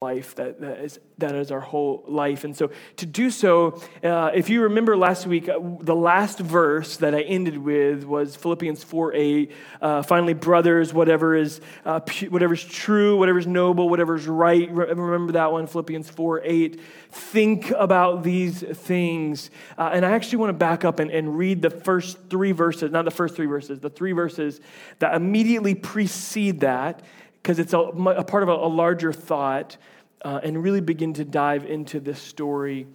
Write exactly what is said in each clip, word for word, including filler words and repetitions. life that, that is that is our whole life. And so to do so, uh, if you remember last week, uh, the last verse that I ended with was Philippians four eight. Uh, finally, brothers, whatever is uh, pu- whatever's true, whatever's noble, whatever's right. Re- remember that one, Philippians four eight. Think about these things. Uh, and I actually want to back up and, and read the first three verses, not the first three verses, the three verses that immediately precede that, because it's a, a part of a, a larger thought, uh, and really begin to dive into this story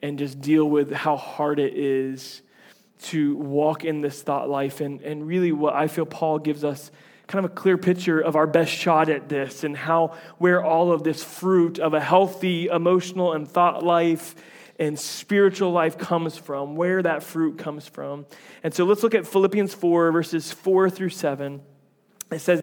and just deal with how hard it is to walk in this thought life. And, and really what I feel Paul gives us kind of a clear picture of our best shot at this and how where all of this fruit of a healthy emotional and thought life and spiritual life comes from, where that fruit comes from. And so let's look at Philippians four, verses four through seven. It says,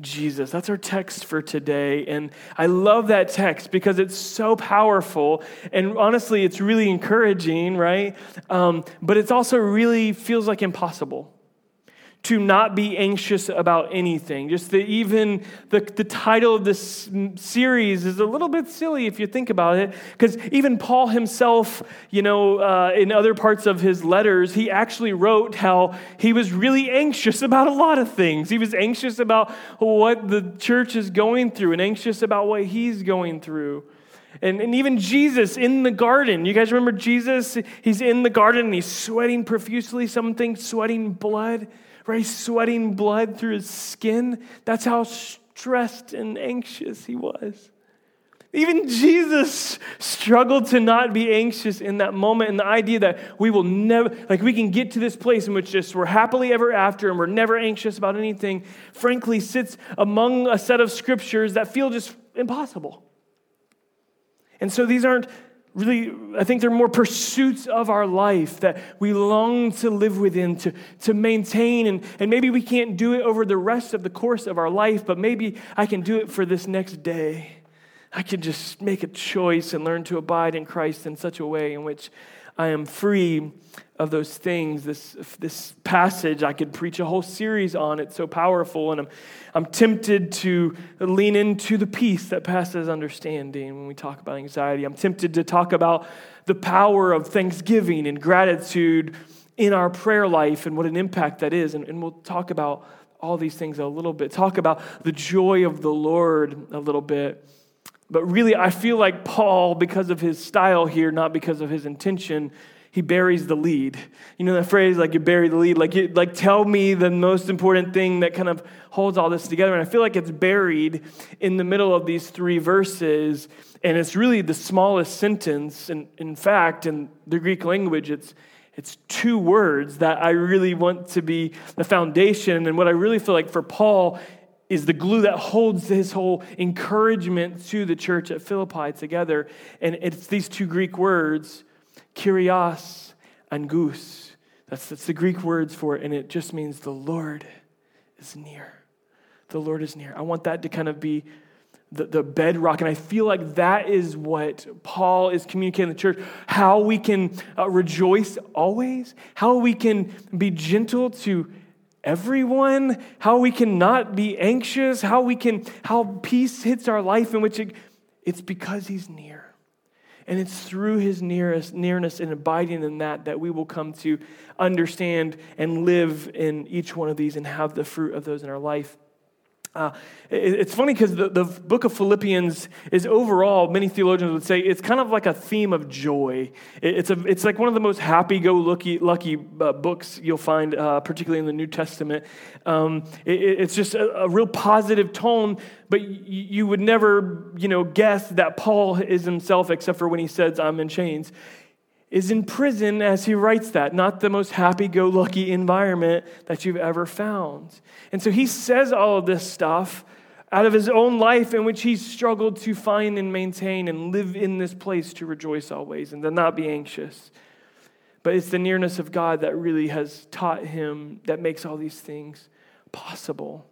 Jesus. That's our text for today. And I love that text because it's so powerful. And honestly, it's really encouraging, right? Um, but it's also really feels like impossible to not be anxious about anything. Just the, even the, the title of this series is a little bit silly if you think about it, because even Paul himself, you know, uh, in other parts of his letters, he actually wrote how he was really anxious about a lot of things. He was anxious about what the church is going through and anxious about what he's going through. And, and even Jesus in the garden, you guys remember Jesus? He's in the garden and he's sweating profusely, something sweating blood. Right, sweating blood through his skin. That's how stressed and anxious he was. Even Jesus struggled to not be anxious in that moment. And the idea that we will never, like we can get to this place in which just we're happily ever after and we're never anxious about anything, frankly, sits among a set of scriptures that feel just impossible. And so these aren't really, I think they're more pursuits of our life that we long to live within, to, to maintain, and, and maybe we can't do it over the rest of the course of our life, but maybe I can do it for this next day. I can just make a choice and learn to abide in Christ in such a way in which I am free of those things. This this passage, I could preach a whole series on. It's so powerful, and I'm I'm tempted to lean into the peace that passes understanding when we talk about anxiety. I'm tempted to talk about the power of thanksgiving and gratitude in our prayer life and what an impact that is. And, and we'll talk about all these things a little bit. Talk about the joy of the Lord a little bit. But really, I feel like Paul, because of his style here, not because of his intention, he buries the lead. You know that phrase, like you bury the lead, like you, like tell me the most important thing that kind of holds all this together. And I feel like it's buried in the middle of these three verses, and it's really the smallest sentence. And in fact, in the Greek language, it's it's two words that I really want to be the foundation. And what I really feel like for Paul is the glue that holds his whole encouragement to the church at Philippi together. And it's these two Greek words, Kyrios and Gus. That's, that's the Greek words for it, and it just means the Lord is near. The Lord is near. I want that to kind of be the, the bedrock, and I feel like that is what Paul is communicating to the church, how we can uh, rejoice always, how we can be gentle to everyone, how we can not be anxious, how we can, how peace hits our life in which it, it's because he's near. And it's through his nearest, nearness and abiding in that that we will come to understand and live in each one of these and have the fruit of those in our life. Uh, it, it's funny because the, the book of Philippians is overall, many theologians would say, it's kind of like a theme of joy. It, it's a, it's like one of the most happy-go-lucky lucky, uh, books you'll find, uh, particularly in the New Testament. Um, it, it's just a, a real positive tone, but y- you would never, you know, guess that Paul is himself, except for when he says, I'm in chains, is in prison as he writes that, not the most happy-go-lucky environment that you've ever found. And so he says all of this stuff out of his own life in which he struggled to find and maintain and live in this place to rejoice always and to not be anxious. But it's the nearness of God that really has taught him that makes all these things possible.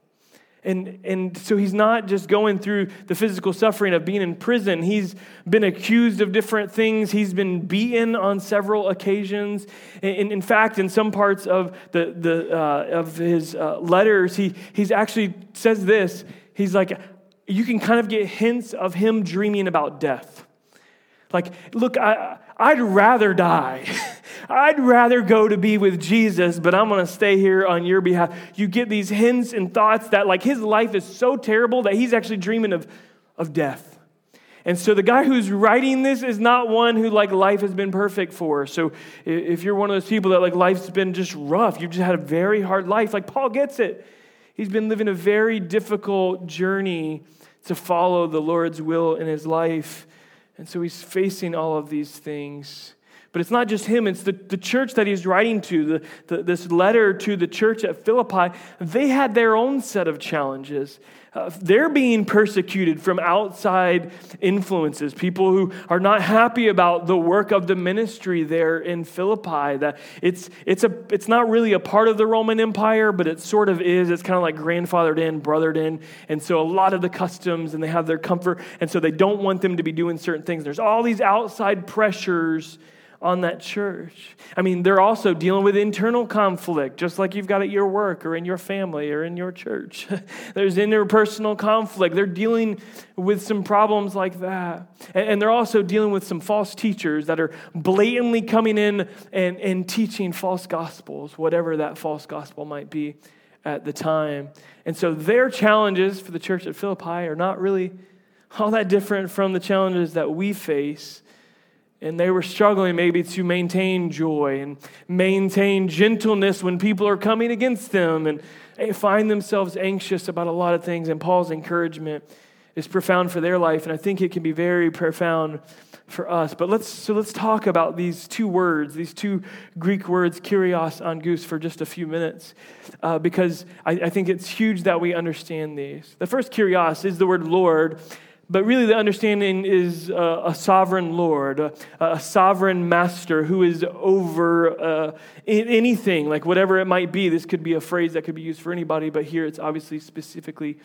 And and so he's not just going through the physical suffering of being in prison. He's been accused of different things. He's been beaten on several occasions. In, in fact, in some parts of the the uh, of his uh, letters, he he's actually says this. He's like, you can kind of get hints of him dreaming about death. Like, look, I, I'd rather die. I'd rather go to be with Jesus, but I'm going to stay here on your behalf. You get these hints and thoughts that, like, his life is so terrible that he's actually dreaming of, of death. And so the guy who's writing this is not one who, like, life has been perfect for. So if you're one of those people that, like, life's been just rough, you've just had a very hard life, like, Paul gets it. He's been living a very difficult journey to follow the Lord's will in his life. And so he's facing all of these things. But it's not just him. It's the, the church that he's writing to, the, the, this letter to the church at Philippi. They had their own set of challenges. Uh, they're being persecuted from outside influences, people who are not happy about the work of the ministry there in Philippi. That it's it's a it's not really a part of the Roman Empire, but it sort of is. It's kind of like grandfathered in, brothered in, and so a lot of the customs, and they have their comfort, and so they don't want them to be doing certain things. There's all these outside pressures on that church. I mean, they're also dealing with internal conflict, just like you've got at your work or in your family or in your church. There's interpersonal conflict. They're dealing with some problems like that. And they're also dealing with some false teachers that are blatantly coming in and, and teaching false gospels, whatever that false gospel might be at the time. And so their challenges for the church at Philippi are not really all that different from the challenges that we face. And they were struggling maybe to maintain joy and maintain gentleness when people are coming against them, and they find themselves anxious about a lot of things. And Paul's encouragement is profound for their life, and I think it can be very profound for us. But let's so let's talk about these two words, these two Greek words, Kyrios, angus, for just a few minutes, uh, because I, I think it's huge that we understand these. The first Kyrios is the word Lord. But really the understanding is uh, a sovereign Lord, a, a sovereign master who is over uh, in anything, like whatever it might be. This could be a phrase that could be used for anybody, but here it's obviously specifically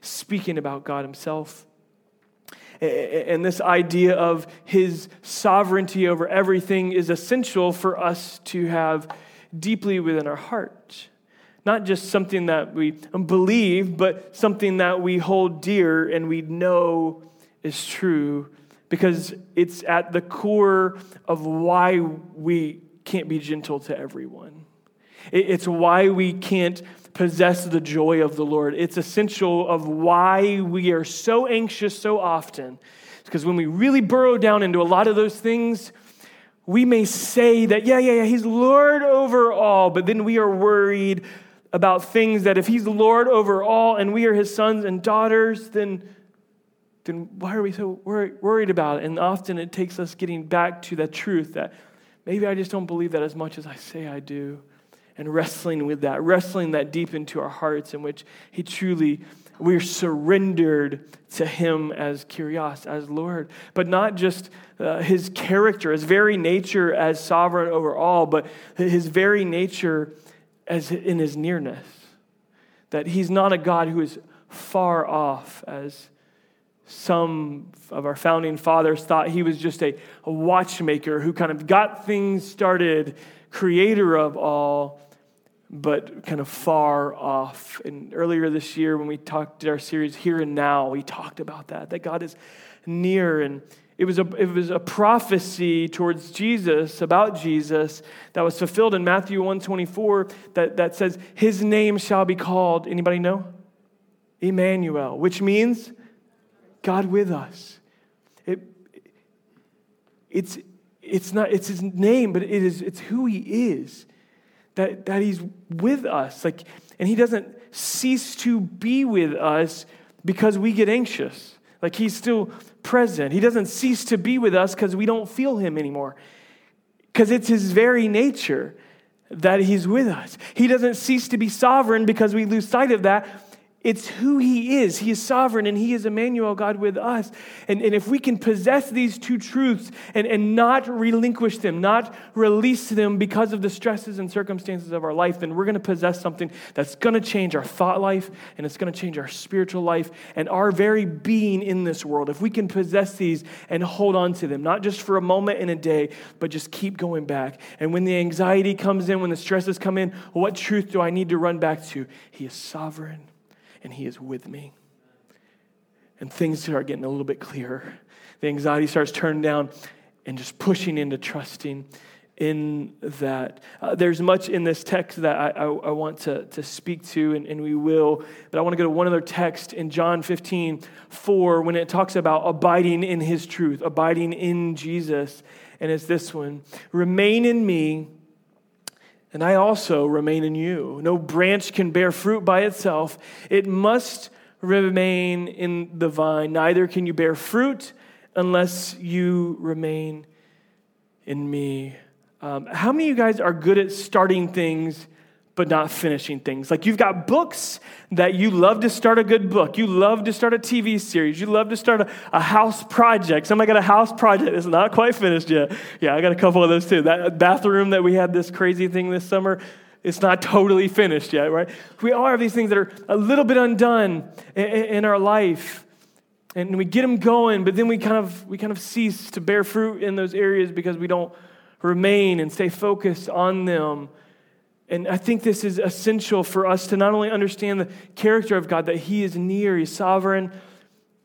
speaking about God himself. And this idea of his sovereignty over everything is essential for us to have deeply within our heart. Not just something that we believe, but something that we hold dear and we know is true, because it's at the core of why we can't be gentle to everyone. It's why we can't possess the joy of the Lord. It's essential of why we are so anxious so often. It's because when we really burrow down into a lot of those things, we may say that, yeah, yeah, yeah, he's Lord over all, but then we are worried about things that if he's Lord over all and we are his sons and daughters, then, then why are we so wor- worried about it? And often it takes us getting back to that truth that maybe I just don't believe that as much as I say I do, and wrestling with that, wrestling that deep into our hearts, in which he truly, we're surrendered to him as Kyrios, as Lord. But not just uh, his character, his very nature as sovereign over all, but his very nature as in his nearness. That he's not a God who is far off, as some of our founding fathers thought. He was just a, a watchmaker who kind of got things started, creator of all, but kind of far off. And earlier this year when we talked, did our series Here and Now, we talked about that, that God is near. And it was a it was a prophecy towards Jesus, about Jesus, that was fulfilled in Matthew one twenty-four that, that says, his name shall be called, anybody know? Emmanuel, which means God with us. It, it's, it's not, it's his name, but it is, it's who he is. That, that he's with us, like, and he doesn't cease to be with us because we get anxious. Like, he's still present. He doesn't cease to be with us because we don't feel him anymore, because it's his very nature that he's with us. He doesn't cease to be sovereign because we lose sight of that. It's who he is. He is sovereign and he is Emmanuel, God with us. And, and if we can possess these two truths and, and not relinquish them, not release them because of the stresses and circumstances of our life, then we're going to possess something that's going to change our thought life and it's going to change our spiritual life and our very being in this world. If we can possess these and hold on to them, not just for a moment in a day, but just keep going back. And when the anxiety comes in, when the stresses come in, what truth do I need to run back to? He is sovereign. And he is with me. And things start getting a little bit clearer. The anxiety starts turning down and just pushing into trusting in that. Uh, there's much in this text that I, I, I want to, to speak to, and, and we will. But I want to go to one other text in John fifteen four, when it talks about abiding in his truth, abiding in Jesus. And it's this one: remain in me, and I also remain in you. No branch can bear fruit by itself. It must remain in the vine. Neither can you bear fruit unless you remain in me. Um, how many of you guys are good at starting things but not finishing things? Like, you've got books that you love to start a good book. You love to start a T V series. You love to start a, a house project. Somebody got a house project that's not quite finished yet. Yeah, I got a couple of those too. That bathroom that we had this crazy thing this summer, it's not totally finished yet, right? We all have these things that are a little bit undone in, in our life. And we get them going, but then we kind of we kind of cease to bear fruit in those areas because we don't remain and stay focused on them. And I think this is essential for us to not only understand the character of God, that he is near, he's sovereign,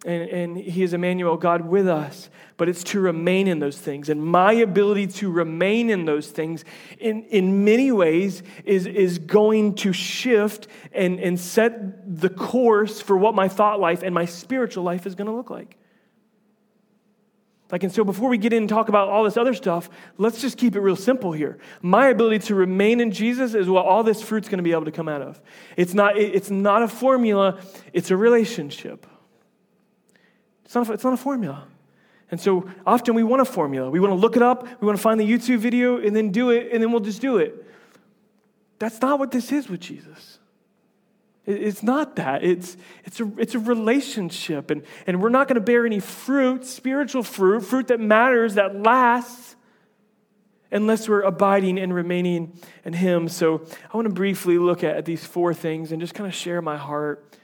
and, and he is Emmanuel, God with us, but it's to remain in those things. And my ability to remain in those things in, in many ways is, is going to shift and, and set the course for what my thought life and my spiritual life is going to look like. Like, and so before we get in and talk about all this other stuff, let's just keep it real simple here. My ability to remain in Jesus is what all this fruit's going to be able to come out of. It's not, it's not a formula, it's a relationship. It's not a, it's not a formula. And so often we want a formula. We want to look it up, we want to find the YouTube video, and then do it, and then we'll just do it. That's not what this is with Jesus. It's not that. It's it's a it's a relationship, and, and we're not going to bear any fruit, spiritual fruit, fruit that matters, that lasts, unless we're abiding and remaining in him. So I want to briefly look at, at these four things and just kind of share my heart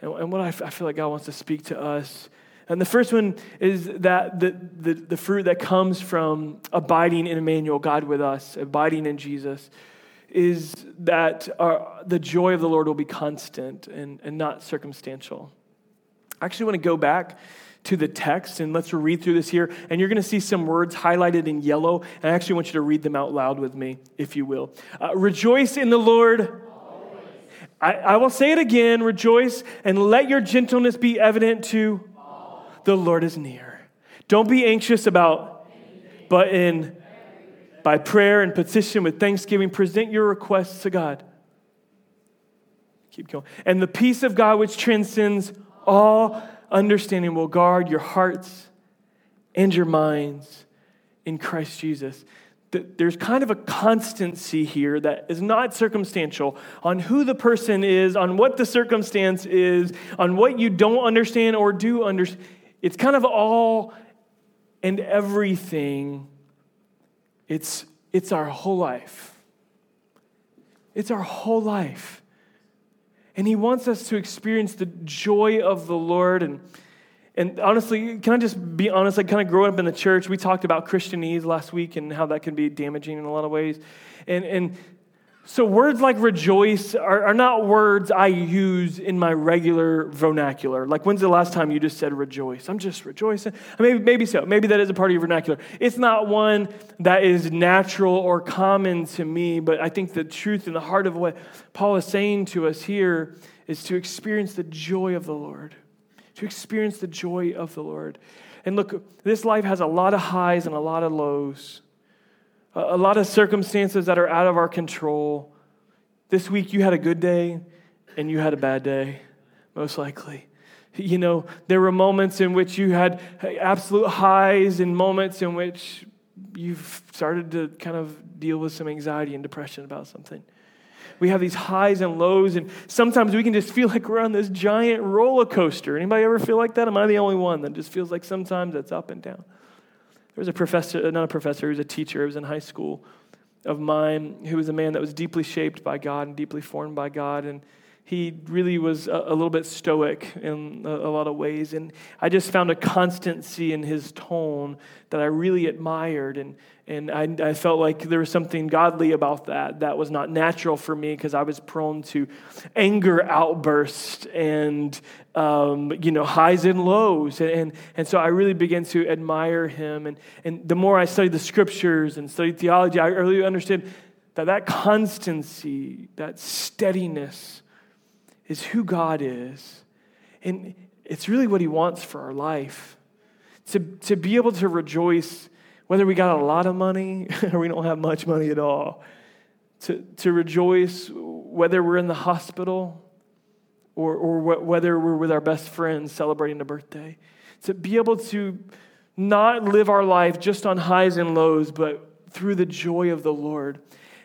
and, and what I, f- I feel like God wants to speak to us. And the first one is that the, the, the fruit that comes from abiding in Emmanuel, God with us, abiding in Jesus, is that our, the joy of the Lord will be constant and, and not circumstantial. I actually want to go back to the text, and let's read through this here. And you're going to see some words highlighted in yellow, and I actually want you to read them out loud with me, if you will. Uh, Rejoice in the Lord. I, I will say it again. Rejoice, and let your gentleness be evident to all. The Lord is near. Don't be anxious about, anything, but in by prayer and petition with thanksgiving, present your requests to God. Keep going. And the peace of God, which transcends all understanding, will guard your hearts and your minds in Christ Jesus. There's kind of a constancy here that is not circumstantial on who the person is, on what the circumstance is, on what you don't understand or do understand. It's kind of all and everything. It's it's our whole life. It's our whole life. And he wants us to experience the joy of the Lord. And and honestly, can I just be honest? Like, kind of growing up in the church, we talked about Christianese last week and how that can be damaging in a lot of ways. And and so words like rejoice are, are not words I use in my regular vernacular. Like, when's the last time you just said rejoice? I'm just rejoicing. Maybe, maybe so. Maybe that is a part of your vernacular. It's not one that is natural or common to me, but I think the truth in the heart of what Paul is saying to us here is to experience the joy of the Lord. To experience the joy of the Lord. And look, this life has a lot of highs and a lot of lows. A lot of circumstances that are out of our control. This week you had a good day and you had a bad day, most likely. You know, there were moments in which you had absolute highs and moments in which you've started to kind of deal with some anxiety and depression about something. we have these highs and lows, and sometimes we can just feel like we're on this giant roller coaster. Anybody ever feel like that? Am I the only one that just feels like sometimes that's up and down? There was a professor, not a professor, he was a teacher, he was in high school, of mine, who was a man that was deeply shaped by God and deeply formed by God, and he really was a, a little bit stoic in a, a lot of ways, and I just found a constancy in his tone that I really admired, and and I, I felt like there was something godly about that that was not natural for me because I was prone to anger outbursts and um, you know highs and lows, and, and and so I really began to admire him, and and the more I studied the scriptures and studied theology, I really understood that that constancy, that steadiness, is who God is. And it's really what he wants for our life. To, to be able to rejoice, whether we got a lot of money or we don't have much money at all. To, to rejoice whether we're in the hospital or, or wh- whether we're with our best friends celebrating a birthday. To be able to not live our life just on highs and lows, but through the joy of the Lord.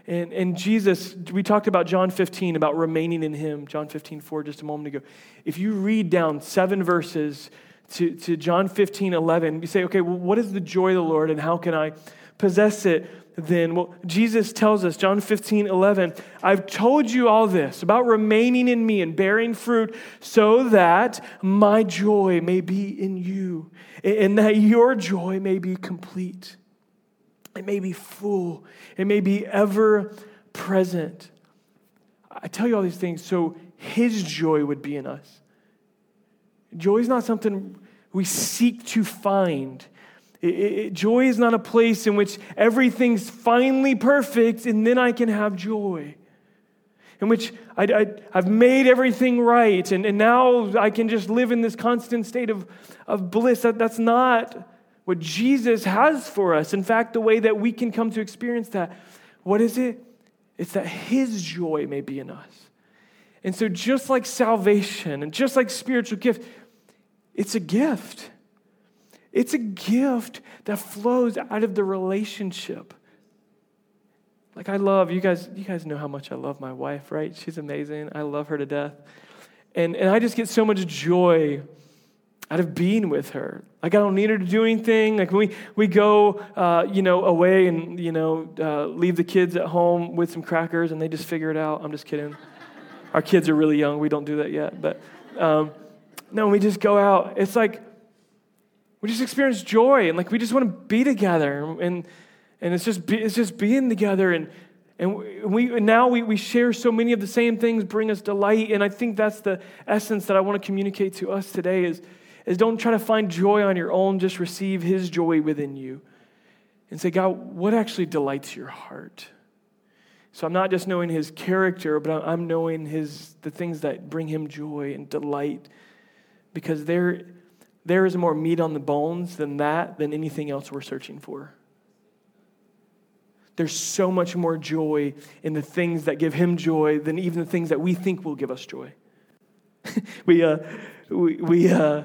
And, and Jesus, we talked about John fifteen, about remaining in him, John fifteen four just a moment ago. If you read down seven verses to, to John fifteen eleven, you say, okay, well, what is the joy of the Lord and how can I possess it then? Well, Jesus tells us, John fifteen eleven, I've told you all this about remaining in me and bearing fruit so that my joy may be in you and that your joy may be complete. It may be full. It may be ever present. I tell you all these things so his joy would be in us. Joy is not something we seek to find. It, it, joy is not a place in which everything's finally perfect and then I can have joy. In which I, I, I've made everything right and, and now I can just live in this constant state of, of bliss. That, that's not what Jesus has for us. In fact, the way that we can come to experience that, what is it? It's that his joy may be in us. And so just like salvation and just like spiritual gift, it's a gift. It's a gift that flows out of the relationship. Like I love, you guys you guys know how much I love my wife, right? She's amazing. I love her to death. And, and I just get so much joy out of being with her. Like I don't need her to do anything. Like we we go, uh, you know, away and you know, uh, leave the kids at home with some crackers, and they just figure it out. I'm just kidding. Our kids are really young. We don't do that yet. But um, no, we just go out. It's like we just experience joy, and like we just want to be together, and and it's just be, it's just being together, and and we and now we we share so many of the same things, bring us delight, and I think that's the essence that I want to communicate to us today is. is don't try to find joy on your own, just receive his joy within you. And say, God, what actually delights your heart? So I'm not just knowing his character, but I'm knowing his the things that bring him joy and delight. Because there, there is more meat on the bones than that, than anything else we're searching for. There's so much more joy in the things that give him joy than even the things that we think will give us joy. we, uh, we, we, uh,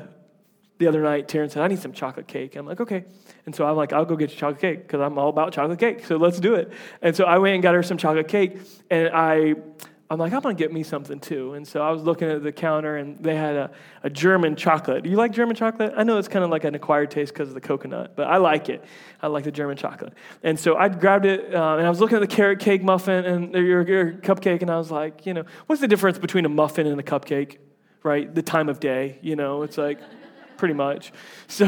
The other night, Taryn said, I need some chocolate cake. I'm like, okay. And so I'm like, I'll go get you chocolate cake because I'm all about chocolate cake. So let's do it. And so I went and got her some chocolate cake. And I, I'm like, I'm going to get me something too. And so I was looking at the counter and they had a, a German chocolate. Do you like German chocolate? I know it's kind of like an acquired taste because of the coconut, but I like it. I like the German chocolate. And so I grabbed it uh, and I was looking at the carrot cake muffin and your, your cupcake. And I was like, you know, what's the difference between a muffin and a cupcake, right? The time of day, you know, it's like... pretty much. So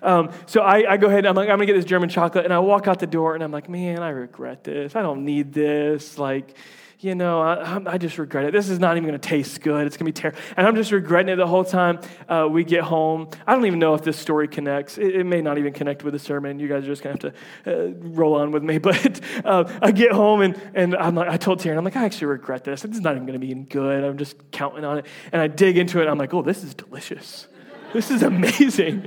um, so I, I go ahead and I'm like, I'm gonna get this German chocolate, and I walk out the door and I'm like, man, I regret this. I don't need this. Like, you know, I, I just regret it. This is not even gonna taste good. It's gonna be terrible. And I'm just regretting it the whole time uh, we get home. I don't even know if this story connects. It, it may not even connect with the sermon. You guys are just gonna have to uh, roll on with me. But uh, I get home and, and I'm like, I told Taryn, I'm like, I actually regret this. It's not even gonna be good. I'm just counting on it. And I dig into it. And I'm like, oh, this is delicious. This is amazing.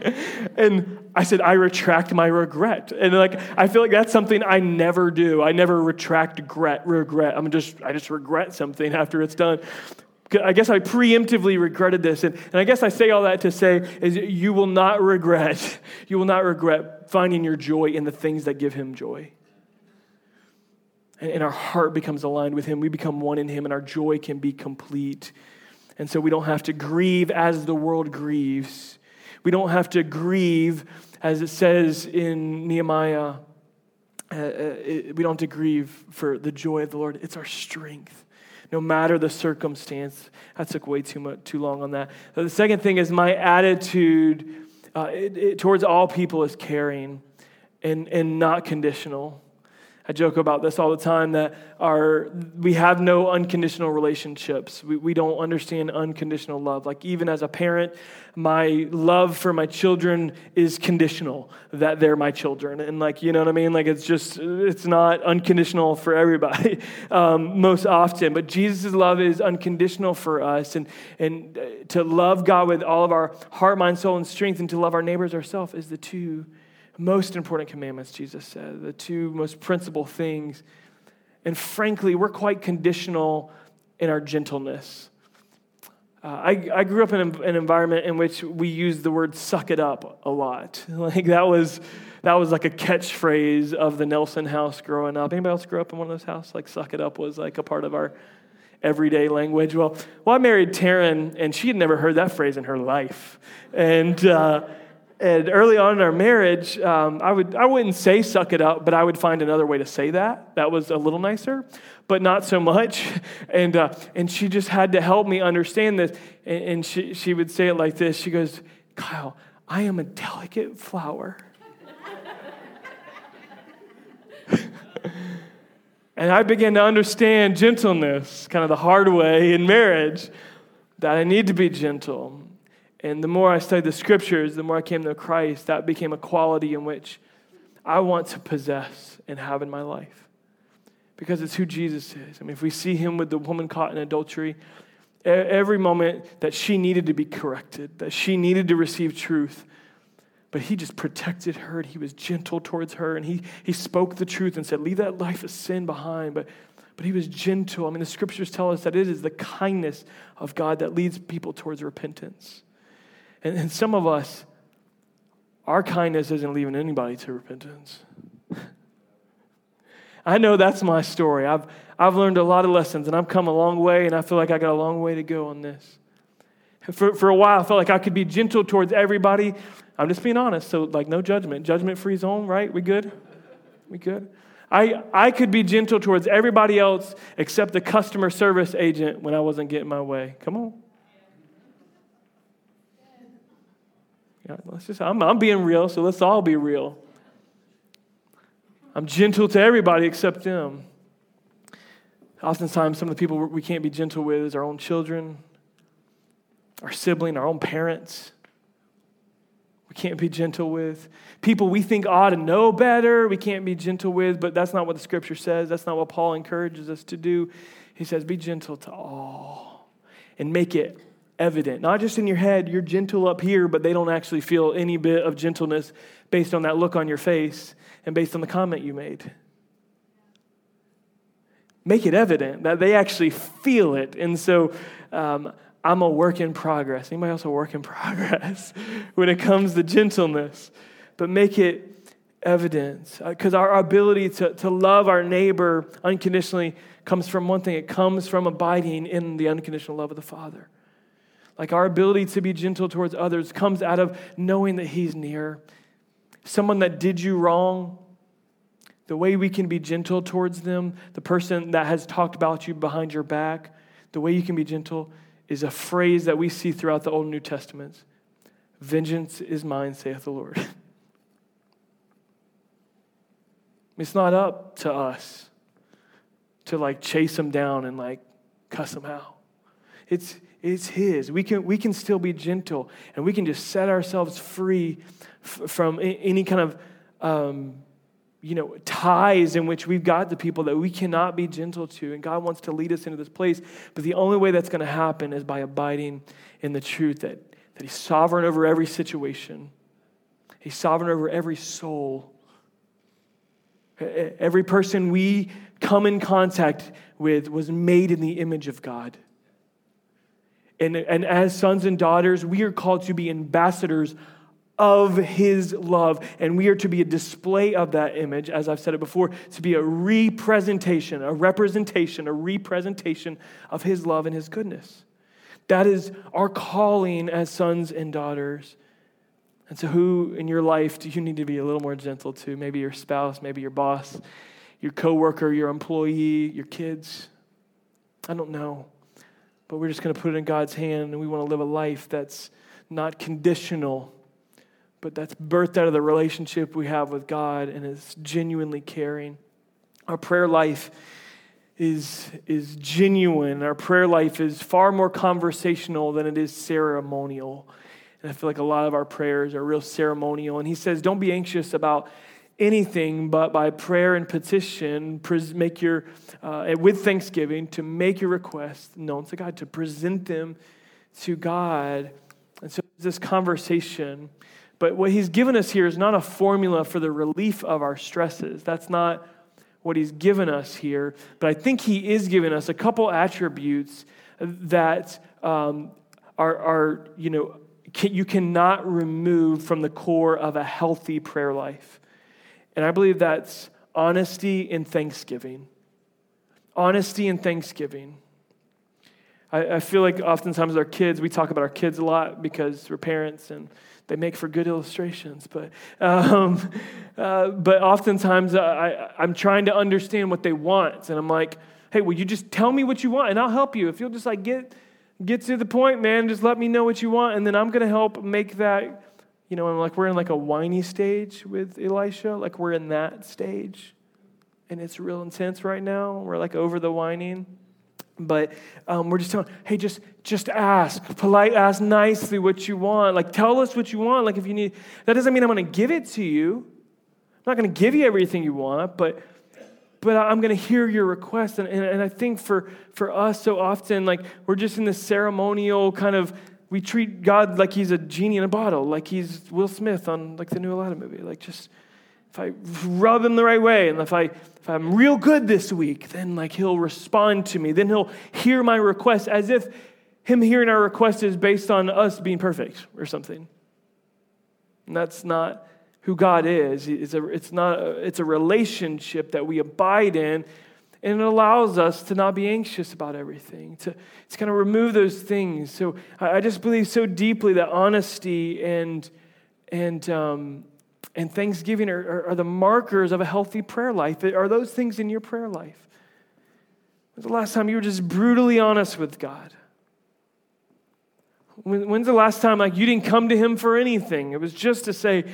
And I said, I retract my regret. And like, I feel like that's something I never do. I never retract regret. regret. I'm just, I just regret something after it's done. I guess I preemptively regretted this. And, and I guess I say all that to say is you will not regret, you will not regret finding your joy in the things that give him joy. and our heart becomes aligned with him. We become one in him, and our joy can be complete. And so we don't have to grieve as the world grieves. We don't have to grieve as it says in Nehemiah. Uh, it, we don't have to grieve for the joy of the Lord. It's our strength, no matter the circumstance. That took way too much, too long on that. So the second thing is my attitude uh, it, it, towards all people is caring and, and not conditional. I joke about this all the time that our we have no unconditional relationships. We we don't understand unconditional love. Like even as a parent, my love for my children is conditional that they're my children. And like, you know what I mean? Like it's just, it's not unconditional for everybody um, most often. But Jesus' love is unconditional for us. And, and to love God with all of our heart, mind, soul, and strength, and to love our neighbors ourselves is the two most important commandments, Jesus said, the two most principal things. And frankly, we're quite conditional in our gentleness. Uh, I, I grew up in an environment in which we used the word suck it up a lot. Like that was that was like a catchphrase of the Nelson house growing up. Anybody else grew up in one of those houses? Like suck it up was like a part of our everyday language. Well, well, I married Taryn, and she had never heard that phrase in her life. And uh And early on in our marriage, um, I would I wouldn't say "suck it up," but I would find another way to say that. That was a little nicer, but not so much. And uh, and she just had to help me understand this. And, and she she would say it like this. She goes, "Kyle, I am a delicate flower." And I began to understand gentleness, kind of the hard way in marriage, that I need to be gentle. And the more I studied the scriptures, the more I came to Christ, that became a quality in which I want to possess and have in my life. Because it's who Jesus is. I mean, if we see him with the woman caught in adultery, every moment that she needed to be corrected, that she needed to receive truth, but he just protected her and he was gentle towards her and he he spoke the truth and said, leave that life of sin behind, but But he was gentle. I mean, the scriptures tell us that it is the kindness of God that leads people towards repentance. And, and some of us, our kindness isn't leaving anybody to repentance. I know that's my story. I've I've learned a lot of lessons, and I've come a long way, and I feel like I got a long way to go on this. For for a while, I felt like I could be gentle towards everybody. I'm just being honest, so like no judgment. Judgment-free zone, right? We good? We good? I I could be gentle towards everybody else except the customer service agent when I wasn't getting my way. Come on. Let's just, I'm, I'm being real, so let's all be real. I'm gentle to everybody except them. Oftentimes, some of the people we can't be gentle with is our own children, our sibling, our own parents. We can't be gentle with people we think ought to know better. We can't be gentle with, but that's not what the scripture says. That's not what Paul encourages us to do. He says, be gentle to all and make it evident. Not just in your head, you're gentle up here, but they don't actually feel any bit of gentleness based on that look on your face and based on the comment you made. Make it evident that they actually feel it. And so um, I'm a work in progress. Anybody else a work in progress when it comes to gentleness? But make it evident. Because uh, our ability to, to love our neighbor unconditionally comes from one thing. It comes from abiding in the unconditional love of the Father. Like our ability to be gentle towards others comes out of knowing that he's near. Someone that did you wrong, the way we can be gentle towards them, the person that has talked about you behind your back, the way you can be gentle is a phrase that we see throughout the Old and New Testaments. Vengeance is mine, saith the Lord. It's not up to us to like chase them down and like cuss them out. It's It's his. We can we can still be gentle, and we can just set ourselves free f- from any kind of um, you know ties in which we've got the people that we cannot be gentle to. And God wants to lead us into this place, but the only way that's going to happen is by abiding in the truth that that he's sovereign over every situation. He's sovereign over every soul. Every person we come in contact with was made in the image of God. And, and as sons and daughters, we are called to be ambassadors of his love. And we are to be a display of that image, as I've said it before, to be a representation, a representation, a representation of his love and his goodness. That is our calling as sons and daughters. And so who in your life do you need to be a little more gentle to? Maybe your spouse, maybe your boss, your coworker, your employee, your kids. I don't know. But we're just going to put it in God's hand, and we want to live a life that's not conditional, but that's birthed out of the relationship we have with God and is genuinely caring. Our prayer life is, is genuine. Our prayer life is far more conversational than it is ceremonial. And I feel like a lot of our prayers are real ceremonial. And he says, don't be anxious about anything, but by prayer and petition, make your uh, with thanksgiving, to make your requests known to God, to present them to God. And so this conversation, but what he's given us here is not a formula for the relief of our stresses. That's not what he's given us here. But I think he is giving us a couple attributes that um, are, are, you know, can, you cannot remove from the core of a healthy prayer life. And I believe that's honesty and thanksgiving. Honesty and thanksgiving. I, I feel like oftentimes our kids, we talk about our kids a lot because we're parents and they make for good illustrations. But um, uh, but oftentimes I, I'm trying to understand what they want. And I'm like, hey, will you just tell me what you want and I'll help you. If you'll just like get get to the point, man, just let me know what you want. And then I'm going to help make that. You know, and like we're in like a whiny stage with Elisha, like we're in that stage, and it's real intense right now. We're like over the whining, but um, we're just telling, hey, just just ask, polite, ask nicely what you want. Like tell us what you want. Like if you need, that doesn't mean I'm going to give it to you. I'm not going to give you everything you want, but but I'm going to hear your request. And, and and I think for for us so often, like we're just in this ceremonial kind of. We treat God like he's a genie in a bottle, like he's Will Smith on like the new Aladdin movie. Like just if I rub him the right way and if, I, if I'm real good this week, then like he'll respond to me. Then he'll hear my request as if him hearing our request is based on us being perfect or something. And that's not who God is. It's a, it's not a, it's a relationship that we abide in. And it allows us to not be anxious about everything, to, to kind of remove those things. So I just believe so deeply that honesty and and um, and thanksgiving are, are, are the markers of a healthy prayer life. Are those things in your prayer life? When's the last time you were just brutally honest with God? When, when's the last time like you didn't come to him for anything? It was just to say,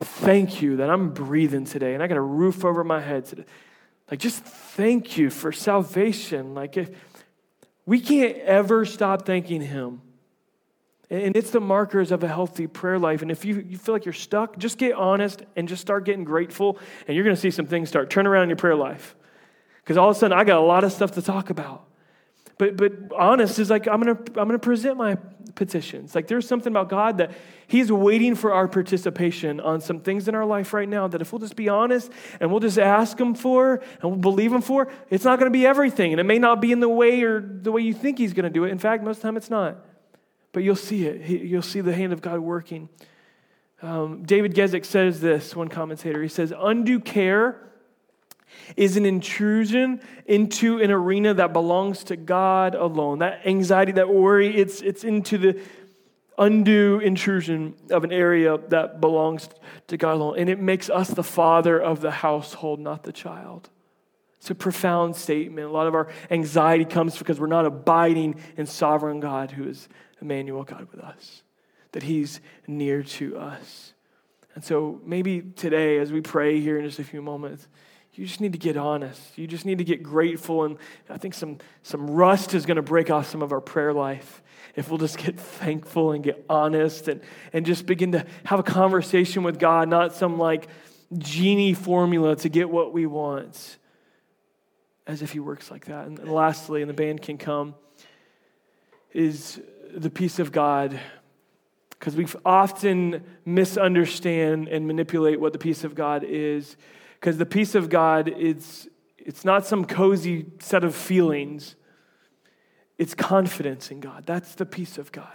thank you that I'm breathing today and I got a roof over my head today. Like, just thank you for salvation. Like, if we can't ever stop thanking him. And it's the markers of a healthy prayer life. And if you, you feel like you're stuck, just get honest and just start getting grateful. And you're going to see some things start turn around in your prayer life. Because all of a sudden, I got a lot of stuff to talk about. But but honest is like, I'm going to I'm going to present my petitions. Like, there's something about God that he's waiting for our participation on some things in our life right now that if we'll just be honest and we'll just ask him for and we'll believe him for, it's not going to be everything. And it may not be in the way or the way you think he's going to do it. In fact, most of the time it's not. But you'll see it. You'll see the hand of God working. Um, David Gesick says this, one commentator. He says, undue care is an intrusion into an arena that belongs to God alone. That anxiety, that worry, it's it's into the undue intrusion of an area that belongs to God alone. And it makes us the father of the household, not the child. It's a profound statement. A lot of our anxiety comes because we're not abiding in sovereign God, who is Emmanuel, God with us, that he's near to us. And so maybe today, as we pray here in just a few moments, you just need to get honest. You just need to get grateful. And I think some, some rust is going to break off some of our prayer life if we'll just get thankful and get honest and, and just begin to have a conversation with God, not some like genie formula to get what we want, as if he works like that. And, and lastly, and the band can come, is the peace of God. Because we often misunderstand and manipulate what the peace of God is. Because the peace of God, it's it's not some cozy set of feelings. It's confidence in God. That's the peace of God.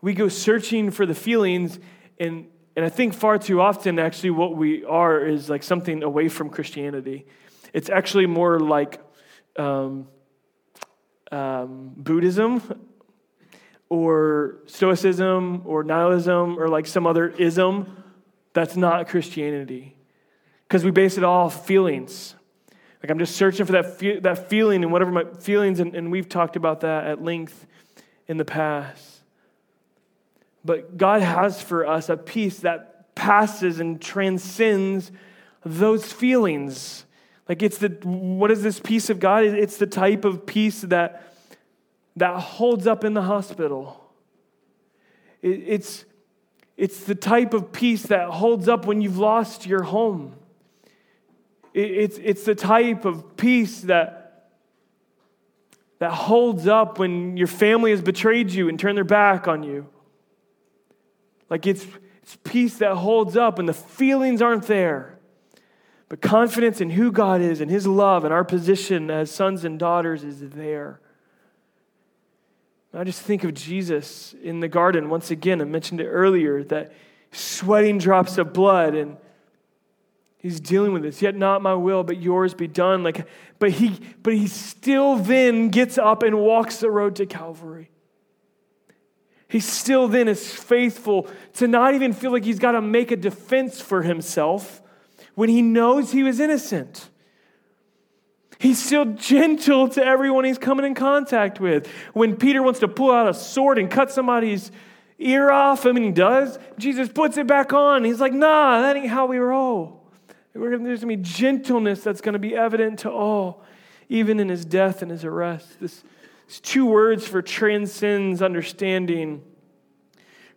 we go searching for the feelings, and and I think far too often actually what we are is like something away from Christianity. It's actually more like um, um, Buddhism or Stoicism or nihilism or like some other ism that's not Christianity, because we base it all off feelings. Like I'm just searching for that fe- that feeling and whatever my feelings, and, and we've talked about that at length in the past. But God has for us a peace that passes and transcends those feelings. Like it's the, what is this peace of God? It's the type of peace that, that holds up in the hospital. It, it's, it's the type of peace that holds up when you've lost your home. It, it's, it's the type of peace that that holds up when your family has betrayed you and turned their back on you. Like it's, it's peace that holds up when the feelings aren't there. But confidence in who God is and his love and our position as sons and daughters is there. And I just think of Jesus in the garden. Once again, I mentioned it earlier, that sweating drops of blood, and he's dealing with this. Yet not my will, but yours be done. Like, but he, but he still then gets up and walks the road to Calvary. He still then is faithful to not even feel like he's got to make a defense for himself when he knows he was innocent. He's still gentle to everyone he's coming in contact with. When Peter wants to pull out a sword and cut somebody's ear off, I mean, he does. Jesus puts it back on. He's like, nah, that ain't how we roll. There's going to be gentleness that's going to be evident to all, even in his death and his arrest. This, these two words for transcends understanding.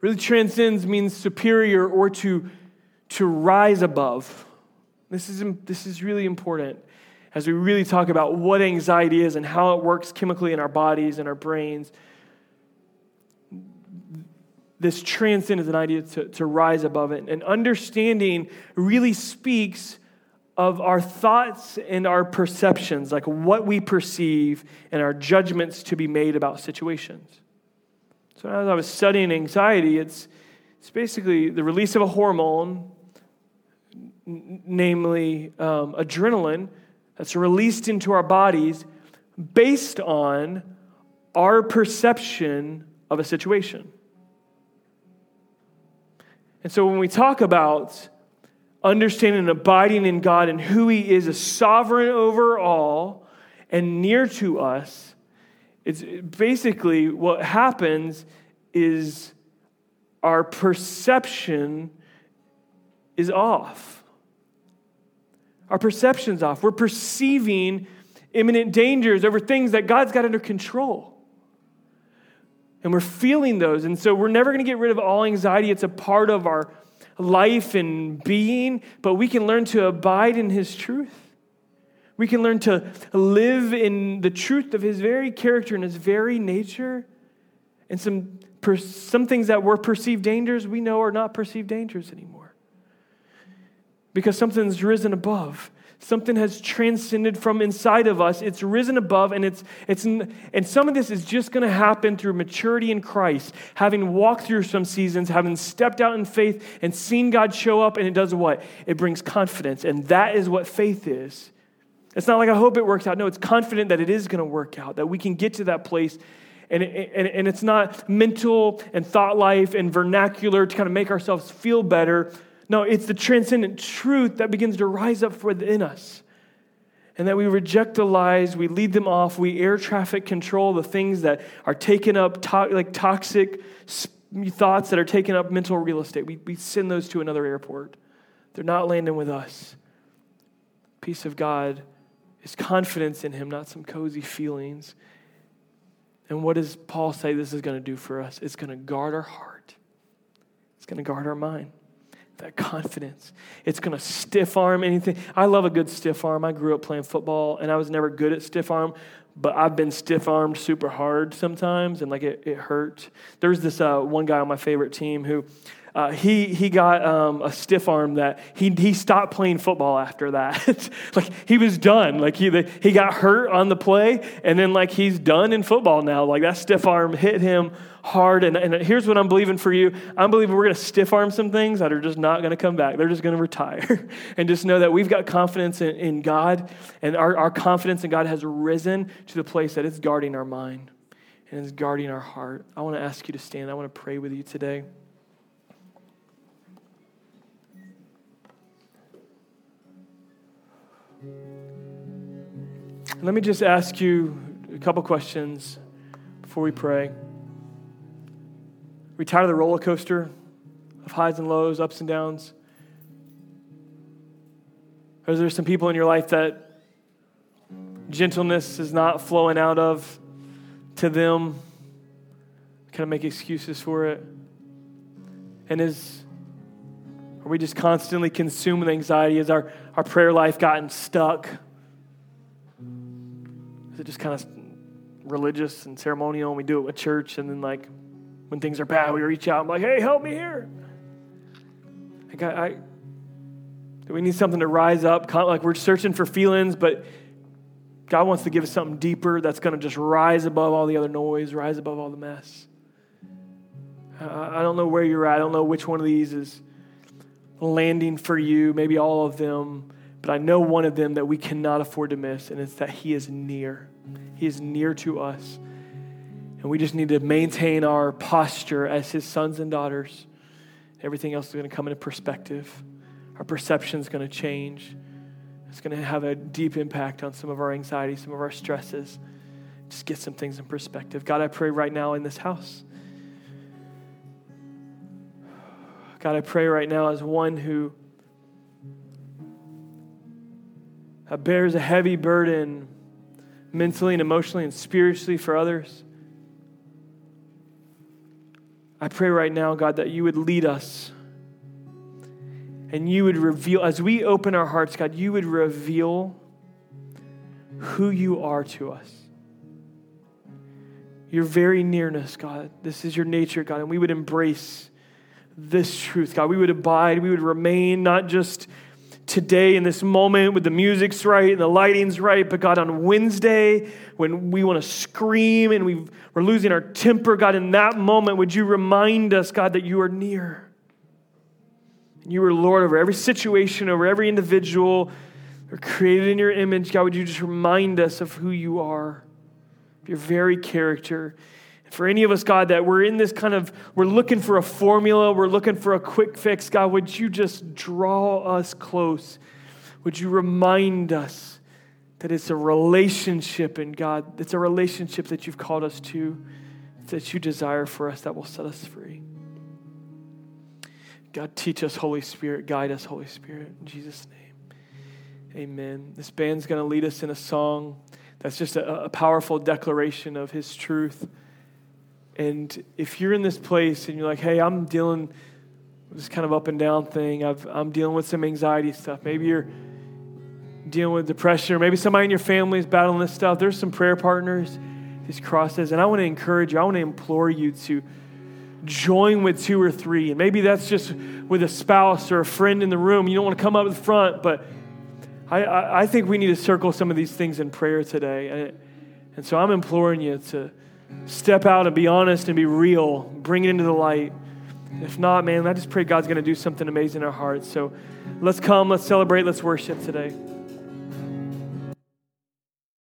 Really, transcends means superior or to, to rise above. This is, this is really important as we really talk about what anxiety is and how it works chemically in our bodies and our brains. This transcend is an idea to, to rise above it. And understanding really speaks of our thoughts and our perceptions, like what we perceive and our judgments to be made about situations. So as I was studying anxiety, it's, it's basically the release of a hormone, n- namely um, adrenaline, that's released into our bodies based on our perception of a situation. And so when we talk about understanding and abiding in God and who he is as sovereign over all and near to us, it's basically what happens is our perception is off. Our perception's off. We're perceiving imminent dangers over things that God's got under control. And we're feeling those. And so we're never going to get rid of all anxiety. It's a part of our life and being, but we can learn to abide in his truth. We can learn to live in the truth of his very character and his very nature. And some, some things that were perceived dangers, we know are not perceived dangers anymore. Because something's risen above. Something has transcended from inside of us. It's risen above, and it's it's and some of this is just going to happen through maturity in Christ, having walked through some seasons, having stepped out in faith and seen God show up, and it does what? It brings confidence, and that is what faith is. It's not like I hope it works out. No, it's confident that it is going to work out, that we can get to that place, and, and, and it's not mental and thought life and vernacular to kind of make ourselves feel better. No, it's the transcendent truth that begins to rise up within us. And that we reject the lies, we lead them off, we air traffic control the things that are taking up, to- like toxic thoughts that are taking up mental real estate. We, we send those to another airport. They're not landing with us. Peace of God is confidence in him, not some cozy feelings. And what does Paul say this is going to do for us? It's going to guard our heart. It's going to guard our mind. That confidence. It's going to stiff arm anything. I love a good stiff arm. I grew up playing football, and I was never good at stiff arm, but I've been stiff armed super hard sometimes, and like it, it hurt. There's this uh, one guy on my favorite team who Uh, he he got um, a stiff arm that he he stopped playing football after that. Like he was done. Like he the, he got hurt on the play, and then like he's done in football now. Like that stiff arm hit him hard. And, and here's what I'm believing for you. I'm believing we're going to stiff arm some things that are just not going to come back. They're just going to retire. And just know that we've got confidence in, in God, and our, our confidence in God has risen to the place that it's guarding our mind and it's guarding our heart. I want to ask you to stand. I want to pray with you today. Let me just ask you a couple questions before we pray. Are we tired of the roller coaster of highs and lows, ups and downs? Or is there some people in your life that gentleness is not flowing out of to them? Kind of make excuses for it. And is are we just constantly consumed with anxiety? Has our, our prayer life gotten stuck? Is it just kind of religious and ceremonial, and we do it with church, and then like when things are bad, we reach out and be like, hey, help me here. Like I, I, we need something to rise up. Like we're searching for feelings, but God wants to give us something deeper that's going to just rise above all the other noise, rise above all the mess. I, I don't know where you're at. I don't know which one of these is landing for you, maybe all of them. But I know one of them that we cannot afford to miss, and it's that he is near. He is near to us. And we just need to maintain our posture as his sons and daughters. Everything else is going to come into perspective. Our perception is going to change. It's going to have a deep impact on some of our anxiety, some of our stresses. Just get some things in perspective. God, I pray right now in this house. God, I pray right now as one who bears a heavy burden mentally and emotionally and spiritually for others. I pray right now, God, that you would lead us and you would reveal, as we open our hearts, God, you would reveal who you are to us. Your very nearness, God. This is your nature, God, and we would embrace this truth, God. We would abide, we would remain, not just today in this moment with the music's right and the lighting's right, but God, on Wednesday when we want to scream and we we're losing our temper, God, in that moment, would you remind us, God, that you are near. And you are Lord over every situation, over every individual. We're created in your image. God, would you just remind us of who you are, your very character. For any of us, God, that we're in this kind of, we're looking for a formula, we're looking for a quick fix, God, would you just draw us close? Would you remind us that it's a relationship in God, it's a relationship that you've called us to, that you desire for us, that will set us free. God, teach us, Holy Spirit, guide us, Holy Spirit, in Jesus' name, amen. This band's going to lead us in a song that's just a, a powerful declaration of his truth. And if you're in this place and you're like, hey, I'm dealing with this kind of up and down thing. I've, I'm dealing with some anxiety stuff. Maybe you're dealing with depression, or maybe somebody in your family is battling this stuff. There's some prayer partners, these crosses. And I want to encourage you. I want to implore you to join with two or three. And maybe that's just with a spouse or a friend in the room. You don't want to come up in front, but I, I, I think we need to circle some of these things in prayer today. And, and so I'm imploring you to step out and be honest and be real. Bring it into the light. If not, man, I just pray God's going to do something amazing in our hearts. So let's come, let's celebrate, let's worship today.